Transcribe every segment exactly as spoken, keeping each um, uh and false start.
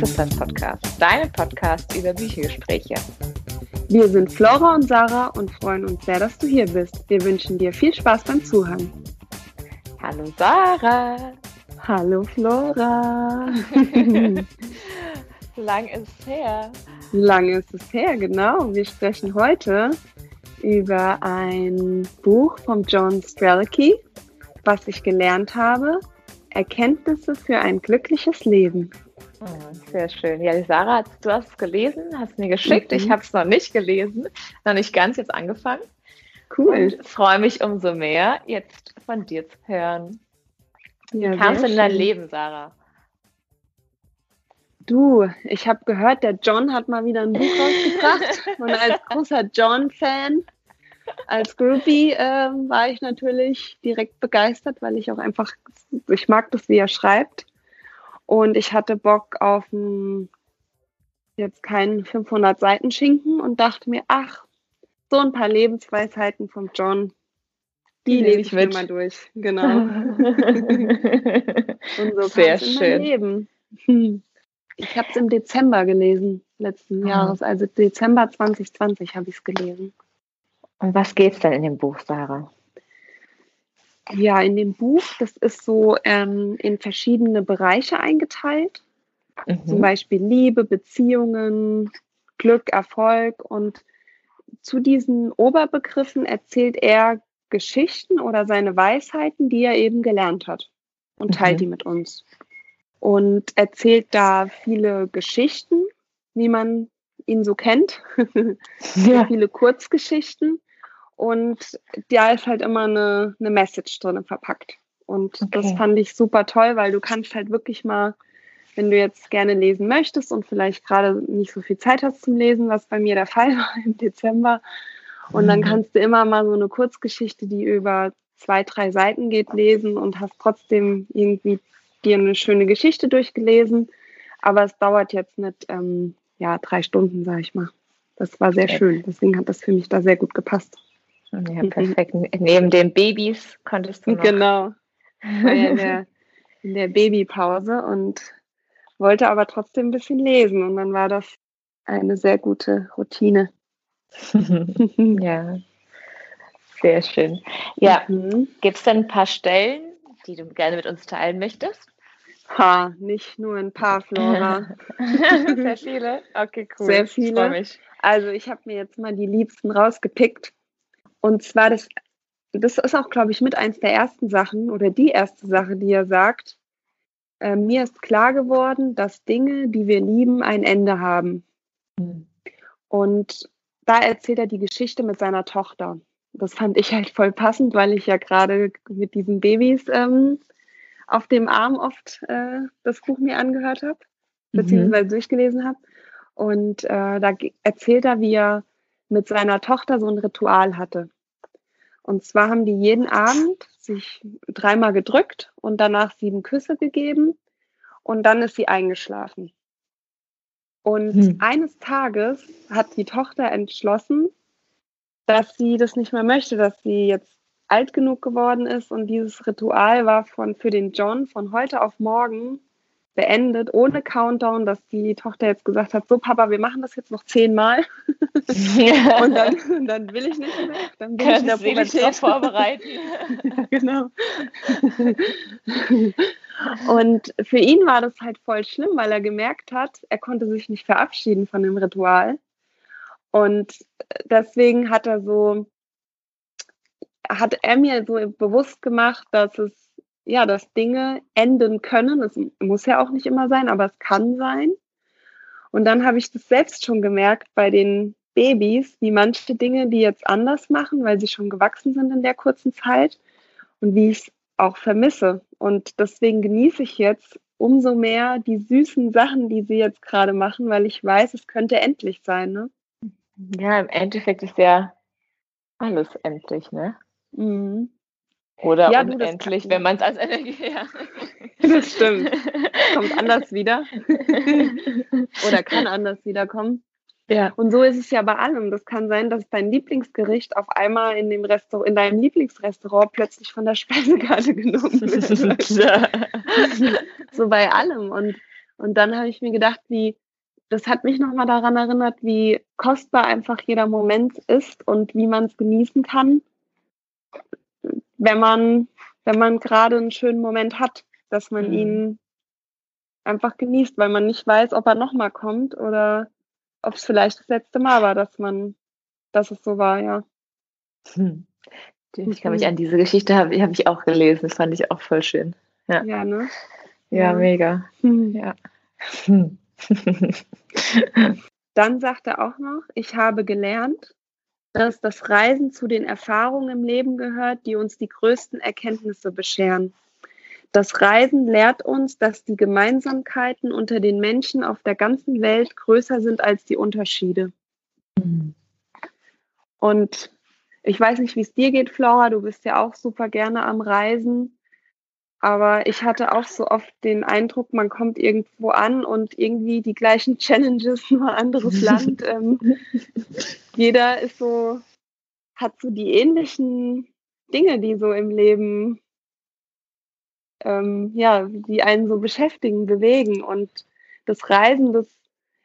Sisters Podcast, deinem Podcast über Büchergespräche. Wir sind Flora und Sarah und freuen uns sehr, dass du hier bist. Wir wünschen dir viel Spaß beim Zuhören. Hallo Sarah. Hallo Flora. Lang ist es her. Lang ist es her, genau. Wir sprechen heute über ein Buch von John Strelecky, Was ich gelernt habe, Erkenntnisse für ein glückliches Leben. Oh, sehr schön. Ja, die Sarah, du hast es gelesen, hast es mir geschickt. Mhm. Ich habe es noch nicht gelesen, noch nicht ganz, jetzt angefangen. Cool. Und freue mich umso mehr, jetzt von dir zu hören. Ja, wie kam es in dein Leben, Sarah? Du, ich habe gehört, der John hat mal wieder ein Buch rausgebracht. Und als großer John-Fan, als Groupie, äh, war ich natürlich direkt begeistert, weil ich auch einfach, ich mag das, wie er schreibt. Und ich hatte Bock auf einen, jetzt keinen fünfhundert-Seiten-Schinken und dachte mir, ach, so ein paar Lebensweisheiten vom John, die, die lebe ich mir mal durch. Genau. Und so sehr schön. In mein Leben. Ich habe es im Dezember gelesen, letzten oh. Jahres. Also Dezember zwanzig zwanzig habe ich es gelesen. Und was geht's denn in dem Buch, Sarah? Ja, in dem Buch, das ist so ähm, in verschiedene Bereiche eingeteilt. Mhm. Zum Beispiel Liebe, Beziehungen, Glück, Erfolg. Und zu diesen Oberbegriffen erzählt er Geschichten oder seine Weisheiten, die er eben gelernt hat. Und teilt mhm. die mit uns. Und erzählt da viele Geschichten, wie man ihn so kennt. Ja. Viele Kurzgeschichten. Und da ist halt immer eine, eine Message drin verpackt. Und okay. das fand ich super toll, weil du kannst halt wirklich mal, wenn du jetzt gerne lesen möchtest und vielleicht gerade nicht so viel Zeit hast zum Lesen, was bei mir der Fall war im Dezember, und dann kannst du immer mal so eine Kurzgeschichte, die über zwei, drei Seiten geht, lesen und hast trotzdem irgendwie dir eine schöne Geschichte durchgelesen. Aber es dauert jetzt nicht ähm, ja, drei Stunden, sag ich mal. Das war sehr schön. Deswegen hat das für mich da sehr gut gepasst. Ja, perfekt. Neben den Babys konntest du noch. Genau. Ich war ja in der, in der Babypause und wollte aber trotzdem ein bisschen lesen. Und dann war das eine sehr gute Routine. Ja, sehr schön. Ja, mhm. gibt es denn ein paar Stellen, die du gerne mit uns teilen möchtest? Ha, nicht nur ein paar, Flora. Sehr viele? Okay, cool. Sehr viele. Ich freue mich. Also ich habe mir jetzt mal die Liebsten rausgepickt. Und zwar, das, das ist auch, glaube ich, mit eins der ersten Sachen oder die erste Sache, die er sagt. Äh, mir ist klar geworden, dass Dinge, die wir lieben, ein Ende haben. Mhm. Und da erzählt er die Geschichte mit seiner Tochter. Das fand ich halt voll passend, weil ich ja gerade mit diesen Babys ähm, auf dem Arm oft äh, das Buch mir angehört habe, beziehungsweise mhm. durchgelesen habe. Und äh, da erzählt er, wie er mit seiner Tochter so ein Ritual hatte. Und zwar haben die jeden Abend sich dreimal gedrückt und danach sieben Küsse gegeben und dann ist sie eingeschlafen. Und hm. eines Tages hat die Tochter entschlossen, dass sie das nicht mehr möchte, dass sie jetzt alt genug geworden ist und dieses Ritual war von, für den John von heute auf morgen beendet, ohne Countdown, dass die Tochter jetzt gesagt hat, so Papa, wir machen das jetzt noch zehnmal ja. und dann, dann will ich nicht mehr. Dann bin ich in der Pubertät vorbereiten. Ja, genau. Und für ihn war das halt voll schlimm, weil er gemerkt hat, er konnte sich nicht verabschieden von dem Ritual. Und deswegen hat er so, hat er mir so bewusst gemacht, dass es, ja, dass Dinge enden können. Es muss ja auch nicht immer sein, aber es kann sein. Und dann habe ich das selbst schon gemerkt bei den Babys, wie manche Dinge, die jetzt anders machen, weil sie schon gewachsen sind in der kurzen Zeit und wie ich es auch vermisse. Und deswegen genieße ich jetzt umso mehr die süßen Sachen, die sie jetzt gerade machen, weil ich weiß, es könnte endlich sein, ne? Ja, im Endeffekt ist ja alles endlich, ne? Mhm. Oder ja, unendlich, du, wenn man es als Energie... Ja. Das stimmt. Kommt anders wieder. Oder kann anders wiederkommen. Ja. Und so ist es ja bei allem. Das kann sein, dass dein Lieblingsgericht auf einmal in, dem Resto- in deinem Lieblingsrestaurant plötzlich von der Speisekarte genommen wird. Ja. So bei allem. Und Und dann habe ich mir gedacht, wie, das hat mich nochmal daran erinnert, wie kostbar einfach jeder Moment ist und wie man es genießen kann, wenn man, wenn man gerade einen schönen Moment hat, dass man ihn einfach genießt, weil man nicht weiß, ob er nochmal kommt oder ob es vielleicht das letzte Mal war, dass man, dass es so war, ja. Hm. Ich kann mich an diese Geschichte, habe hab ich auch gelesen, das fand ich auch voll schön. Ja, ja, ne? Ja, ja. Mega. Hm. Ja. Hm. Dann sagt er auch noch, ich habe gelernt, dass das Reisen zu den Erfahrungen im Leben gehört, die uns die größten Erkenntnisse bescheren. Das Reisen lehrt uns, dass die Gemeinsamkeiten unter den Menschen auf der ganzen Welt größer sind als die Unterschiede. Mhm. Und ich weiß nicht, wie es dir geht, Flora, du bist ja auch super gerne am Reisen, aber ich hatte auch so oft den Eindruck, man kommt irgendwo an und irgendwie die gleichen Challenges, nur ein anderes Land. Ähm, jeder ist so, hat so die ähnlichen Dinge, die so im Leben, ähm, ja, die einen so beschäftigen, bewegen. Und das Reisen, das,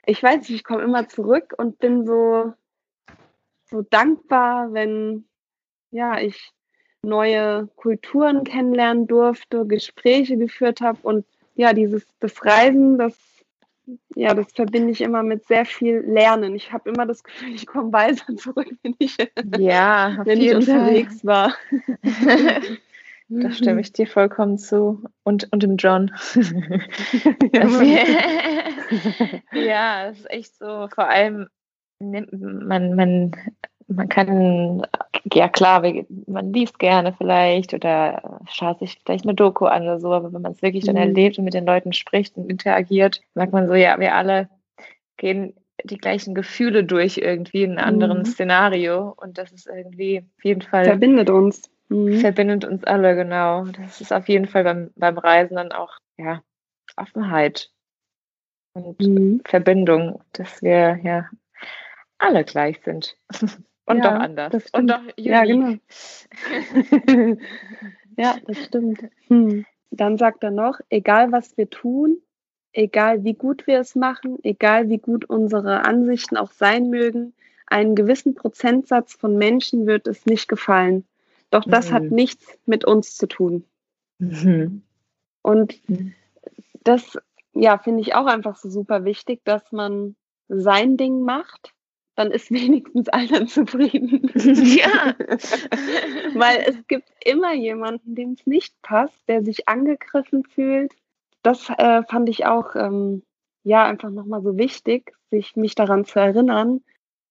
ich weiß nicht, ich komme immer zurück und bin so, so dankbar, wenn ja, ich neue Kulturen kennenlernen durfte, Gespräche geführt habe und ja, dieses das Reisen, das, ja, das verbinde ich immer mit sehr viel Lernen. Ich habe immer das Gefühl, ich komme weiser zurück, wenn ich, ja, wenn ich unterwegs war. Da stimme ich dir vollkommen zu. Und, und dem John. Ja, das ist echt so, vor allem Man, man, man kann, ja klar, man liest gerne vielleicht oder schaut sich vielleicht eine Doku an oder so, aber wenn man es wirklich dann mhm. erlebt und mit den Leuten spricht und interagiert, merkt man so, ja, wir alle gehen die gleichen Gefühle durch irgendwie in einem anderen mhm. Szenario und das ist irgendwie auf jeden Fall... Verbindet uns. Mhm. Verbindet uns alle, genau. Das ist auf jeden Fall beim, beim Reisen dann auch, ja, Offenheit und mhm. Verbindung, dass wir, ja, alle gleich sind. Und ja, doch anders. Und doch unique. Ja, genau. Ja, das stimmt. Hm. Dann sagt er noch, egal was wir tun, egal wie gut wir es machen, egal wie gut unsere Ansichten auch sein mögen, einen gewissen Prozentsatz von Menschen wird es nicht gefallen. Doch das mhm. hat nichts mit uns zu tun. Mhm. Und das, ja, finde ich auch einfach so super wichtig, dass man sein Ding macht, dann ist wenigstens einer zufrieden. Ja. Weil es gibt immer jemanden, dem es nicht passt, der sich angegriffen fühlt. Das äh, fand ich auch ähm, ja, einfach nochmal so wichtig, sich mich daran zu erinnern,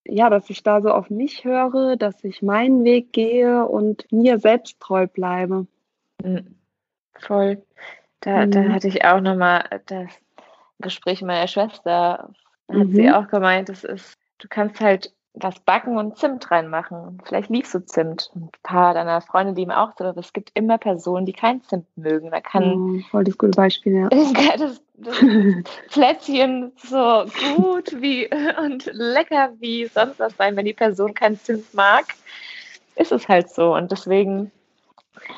ja, dass ich da so auf mich höre, dass ich meinen Weg gehe und mir selbst treu bleibe. Mhm. Voll. Da, mhm. da hatte ich auch nochmal das Gespräch meiner Schwester. Da hat mhm. sie auch gemeint, das ist, du kannst halt was backen und Zimt reinmachen. Vielleicht liebst du Zimt. Ein paar deiner Freunde lieben auch Zimt, aber es gibt immer Personen, die kein Zimt mögen. Da kann voll das gute Beispiel, ja. Das, das Plätzchen so gut wie und lecker wie sonst was sein, wenn die Person kein Zimt mag, ist es halt so. Und deswegen,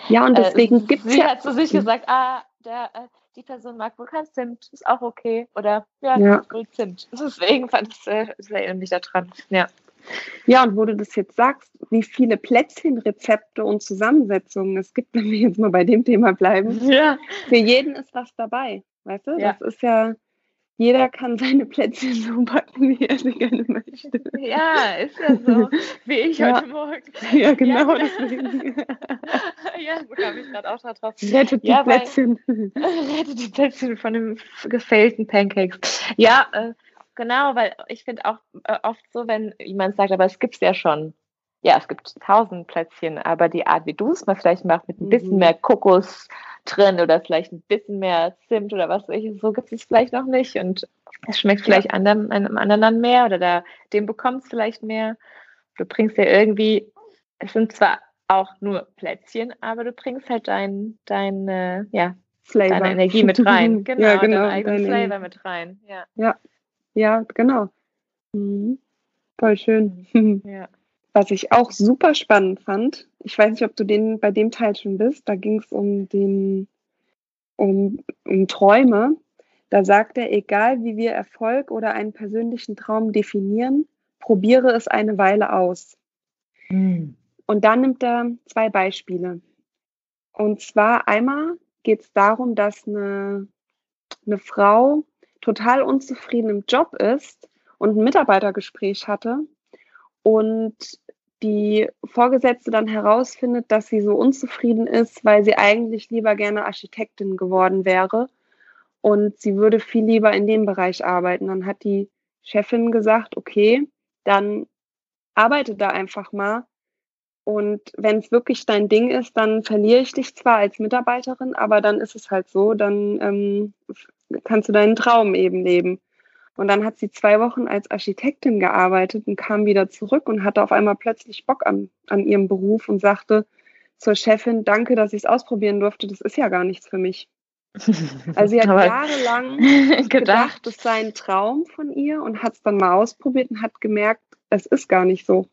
ja, und deswegen äh, gibt's sie ja hat zu sich gesagt, ah, der äh, die Person mag wohl kein Zimt, ist auch okay. Oder, ja, ja. Wohl Zimt. Deswegen fand ich es sehr ähnlich da dran. Ja. Ja, und wo du das jetzt sagst, wie viele Plätzchenrezepte und Zusammensetzungen es gibt, wenn wir jetzt mal bei dem Thema bleiben. Ja. Für jeden ist was dabei, weißt du? Ja. Das ist ja, jeder kann seine Plätzchen so backen, wie er sie gerne möchte. Ja, ist ja so, wie ich ja. heute Morgen. Ja, genau. Ja, deswegen. Ja, gut, da habe ich gerade auch da drauf. Rettet die ja, Plätzchen. Weil, rettet die Plätzchen von den gefällten Pancakes. Ja, äh, genau, weil ich finde auch äh, oft so, wenn jemand sagt, aber es gibt es ja schon. Ja, es gibt tausend Plätzchen, aber die Art, wie du es mal vielleicht machst, mit ein bisschen mhm. mehr Kokos drin oder vielleicht ein bisschen mehr Zimt oder was weiß ich, so gibt es vielleicht noch nicht und es schmeckt vielleicht ja. anderen, einem anderen dann mehr oder da, dem bekommst vielleicht mehr. Du bringst ja irgendwie, es sind zwar auch nur Plätzchen, aber du bringst halt dein, dein, äh, ja, deine Energie mit rein. Genau, ja, genau, deinen eigenen deine Flavor mit rein. Ja, ja, ja, genau. Mhm. Voll schön. Ja. Was ich auch super spannend fand, ich weiß nicht, ob du den bei dem Teil schon bist, da ging es um den um, um Träume. Da sagt er, egal wie wir Erfolg oder einen persönlichen Traum definieren, probiere es eine Weile aus. Mhm. Und dann nimmt er zwei Beispiele. Und zwar einmal geht es darum, dass eine, eine Frau total unzufrieden im Job ist und ein Mitarbeitergespräch hatte und die Vorgesetzte dann herausfindet, dass sie so unzufrieden ist, weil sie eigentlich lieber gerne Architektin geworden wäre und sie würde viel lieber in dem Bereich arbeiten. Dann hat die Chefin gesagt, okay, dann arbeite da einfach mal und wenn es wirklich dein Ding ist, dann verliere ich dich zwar als Mitarbeiterin, aber dann ist es halt so, dann ähm, kannst du deinen Traum eben leben. Und dann hat sie zwei Wochen als Architektin gearbeitet und kam wieder zurück und hatte auf einmal plötzlich Bock an, an ihrem Beruf und sagte zur Chefin, danke, dass ich es ausprobieren durfte, das ist ja gar nichts für mich. Also sie hat jahrelang gedacht, gedacht, das sei ein Traum von ihr und hat es dann mal ausprobiert und hat gemerkt, es ist gar nicht so.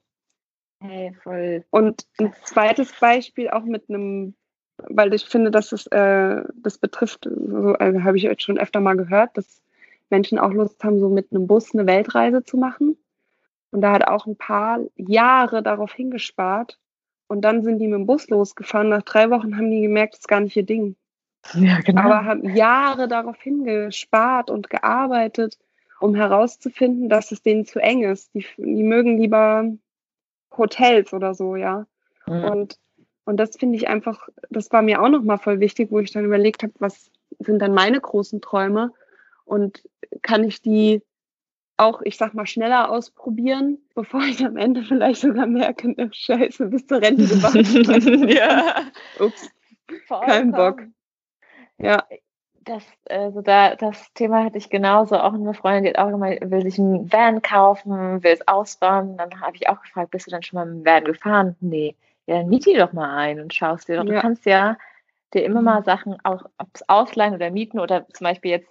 Hey, voll. Und ein zweites Beispiel auch mit einem, weil ich finde, dass es, äh, das betrifft, also, also, habe ich jetzt schon öfter mal gehört, dass Menschen auch Lust haben, so mit einem Bus eine Weltreise zu machen. Und da hat auch ein paar Jahre darauf hingespart. Und dann sind die mit dem Bus losgefahren. Nach drei Wochen haben die gemerkt, das ist gar nicht ihr Ding. Ja, genau. Aber haben Jahre darauf hingespart und gearbeitet, um herauszufinden, dass es denen zu eng ist. Die, die mögen lieber Hotels oder so, ja. Mhm. Und, und das finde ich einfach, das war mir auch nochmal voll wichtig, wo ich dann überlegt habe, was sind dann meine großen Träume? Und kann ich die auch, ich sag mal, schneller ausprobieren, bevor ich am Ende vielleicht sogar merke, ne, scheiße, bis zur Rente gewartet. Ja. Ups, kein Bock. Ja. Das, also da, das Thema hatte ich genauso. Auch eine Freundin, die hat auch gemeint, will sich einen Van kaufen, will es ausbauen. Dann habe ich auch gefragt, bist du dann schon mal mit dem Van gefahren? Nee. Ja, dann miet die doch mal ein und schaust dir doch. Ja. Du kannst ja dir immer mal Sachen auch ausleihen oder mieten oder zum Beispiel jetzt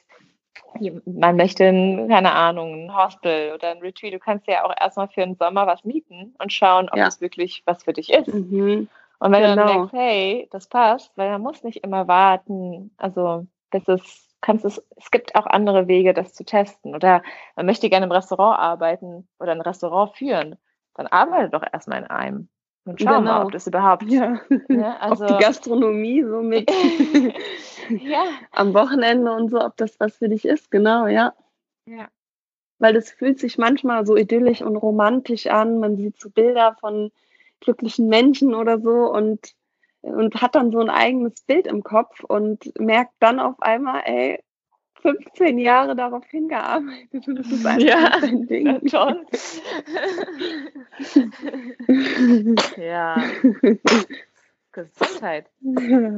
man möchte, keine Ahnung, ein Hostel oder ein Retreat. Du kannst ja auch erstmal für den Sommer was mieten und schauen, ob ja. das wirklich was für dich ist. Mhm. Und wenn genau. du dann denkst, hey, das passt, weil man muss nicht immer warten. Also das ist, kannst es, es gibt auch andere Wege, das zu testen. Oder man möchte gerne im Restaurant arbeiten oder ein Restaurant führen. Dann arbeite doch erstmal in einem. Und schau genau. mal, ob das überhaupt... Ja. Ne, also ob die Gastronomie so mit ja. am Wochenende und so, ob das was für dich ist, genau, ja. ja. Weil das fühlt sich manchmal so idyllisch und romantisch an. Man sieht so Bilder von glücklichen Menschen oder so und, und hat dann so ein eigenes Bild im Kopf und merkt dann auf einmal, ey, fünfzehn Jahre darauf hingearbeitet und das ist einfach ja, dein Ding. Ja, schon. ja. Gesundheit.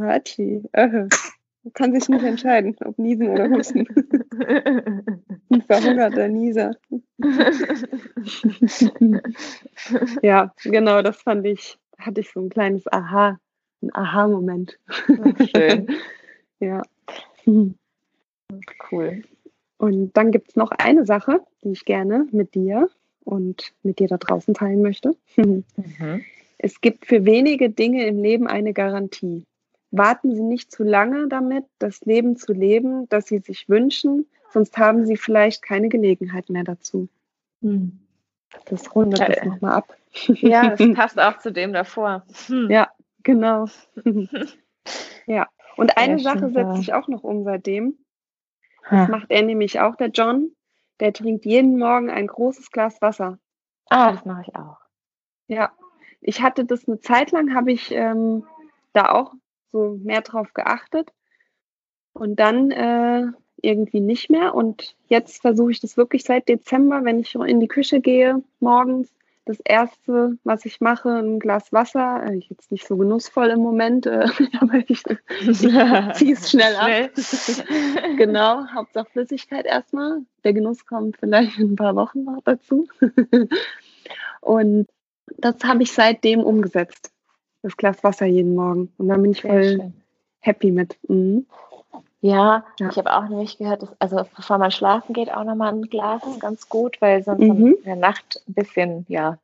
Hatschi. Man kann sich nicht entscheiden, ob niesen oder husten. Ein verhungerter Nieser. ja, genau, das fand ich, hatte ich so ein kleines Aha, ein Aha-Moment. Schön. ja. Cool. Und dann gibt es noch eine Sache, die ich gerne mit dir und mit dir da draußen teilen möchte. Mhm. Es gibt für wenige Dinge im Leben eine Garantie. Warten Sie nicht zu lange damit, das Leben zu leben, das Sie sich wünschen, sonst haben Sie vielleicht keine Gelegenheit mehr dazu. Mhm. Das rundet das nochmal ab. Ja, das passt auch zu dem davor. Mhm. Ja, genau. ja. Und eine ja, Sache setzt sich auch noch um seitdem. Das macht er nämlich auch, der John. Der trinkt jeden Morgen ein großes Glas Wasser. Ah, das mache ich auch. Ja, ich hatte das eine Zeit lang, habe ich ähm, da auch so mehr drauf geachtet. Und dann äh, irgendwie nicht mehr. Und jetzt versuche ich das wirklich seit Dezember, wenn ich in die Küche gehe morgens. Das Erste, was ich mache, ein Glas Wasser. Äh, jetzt nicht so genussvoll im Moment, äh, aber ich, ich ziehe es schnell ab. Schnell. genau, Hauptsache Flüssigkeit erstmal. Der Genuss kommt vielleicht in ein paar Wochen noch dazu. Und das habe ich seitdem umgesetzt. Das Glas Wasser jeden Morgen. Und da bin ich Sehr voll schön. happy mit. Mhm. Ja, ja, ich habe auch nämlich gehört, dass, also bevor man schlafen geht, auch nochmal ein Glas ist ganz gut, weil sonst mhm. in der Nacht ein bisschen, ja,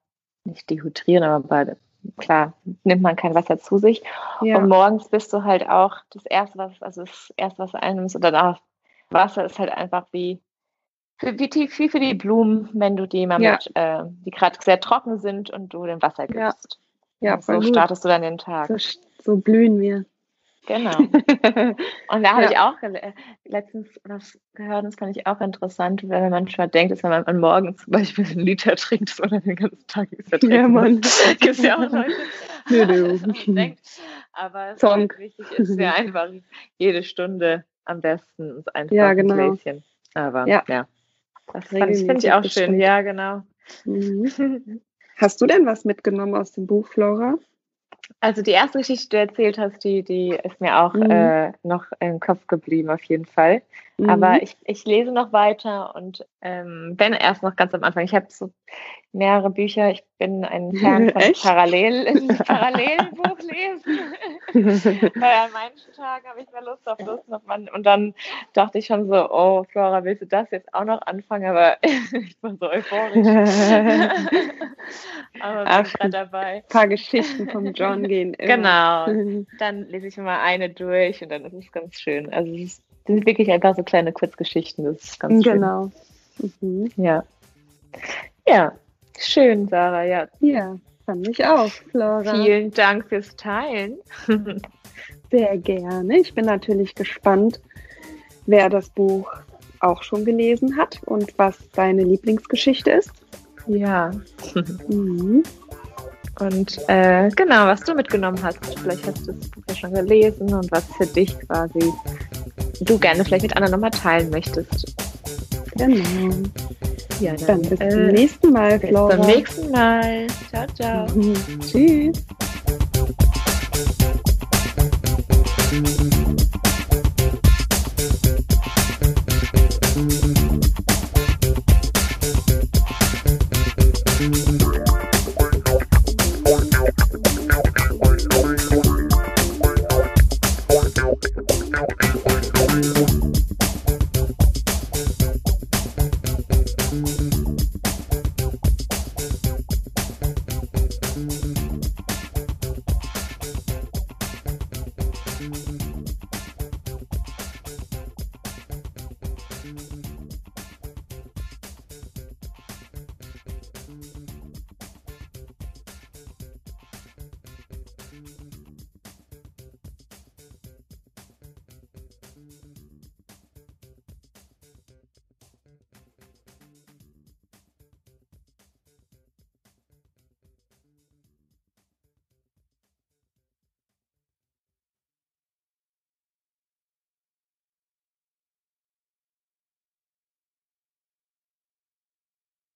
nicht dehydrieren, aber bei, klar, nimmt man kein Wasser zu sich. Ja. Und morgens bist du halt auch das Erste, was, also das Erste, was du einnimmst und danach Wasser ist halt einfach wie, für, wie, tief, wie für die Blumen, wenn du die mal ja. mit, äh, die gerade sehr trocken sind und du dem Wasser gibst. Ja, ja so startest du dann den Tag. So, so blühen wir. Genau. Und da habe ja. ich auch letztens was gehört, das fand ich auch interessant, wenn man manchmal denkt, dass man am Morgen zum Beispiel einen Liter trinkt, dass man dann den ganzen Tag nichts mehr trinkt. Ja, Mann. Gibt es ja auch Leute, die das denkt. Aber es ist wichtig, ist ja einfach jede Stunde am besten einfach ja, genau. ein Gläschen. Aber ja, ja. das finde ich auch schön. Stimmt. Ja, genau. Mhm. Hast du denn was mitgenommen aus dem Buch, Flora? Also die erste Geschichte, die du erzählt hast, die, die ist mir auch mhm. äh, noch im Kopf geblieben, auf jeden Fall. Mhm. Aber ich, ich lese noch weiter und ähm, bin erst noch ganz am Anfang. Ich habe so mehrere Bücher. Ich bin ein Fan von Parallel, Parallelbuchlesen. Weil an manchen Tagen habe ich mal Lust auf Lust noch mal. Und dann dachte ich schon so, oh, Flora, willst du das jetzt auch noch anfangen? Aber ich war so euphorisch. Aber ich bin gerade dabei. Ein paar Geschichten vom John gehen immer. Genau. Dann lese ich mal eine durch und dann ist es ganz schön. Also es sind wirklich einfach so kleine Kurzgeschichten. Das ist ganz schön. Genau. Mhm. Ja. Ja. Schön, Sarah, ja. Ja, fand ich auch, Flora. Vielen Dank fürs Teilen. Sehr gerne. Ich bin natürlich gespannt, wer das Buch auch schon gelesen hat und was deine Lieblingsgeschichte ist. Ja. Mhm. Und äh, genau, was du mitgenommen hast. Vielleicht hast du das Buch ja schon gelesen und was für dich quasi du gerne vielleicht mit anderen nochmal teilen möchtest. Genau. Ja, dann, dann bis äh, zum nächsten Mal, Flora. Bis zum nächsten Mal. Ciao, ciao. Mhm. Tschüss.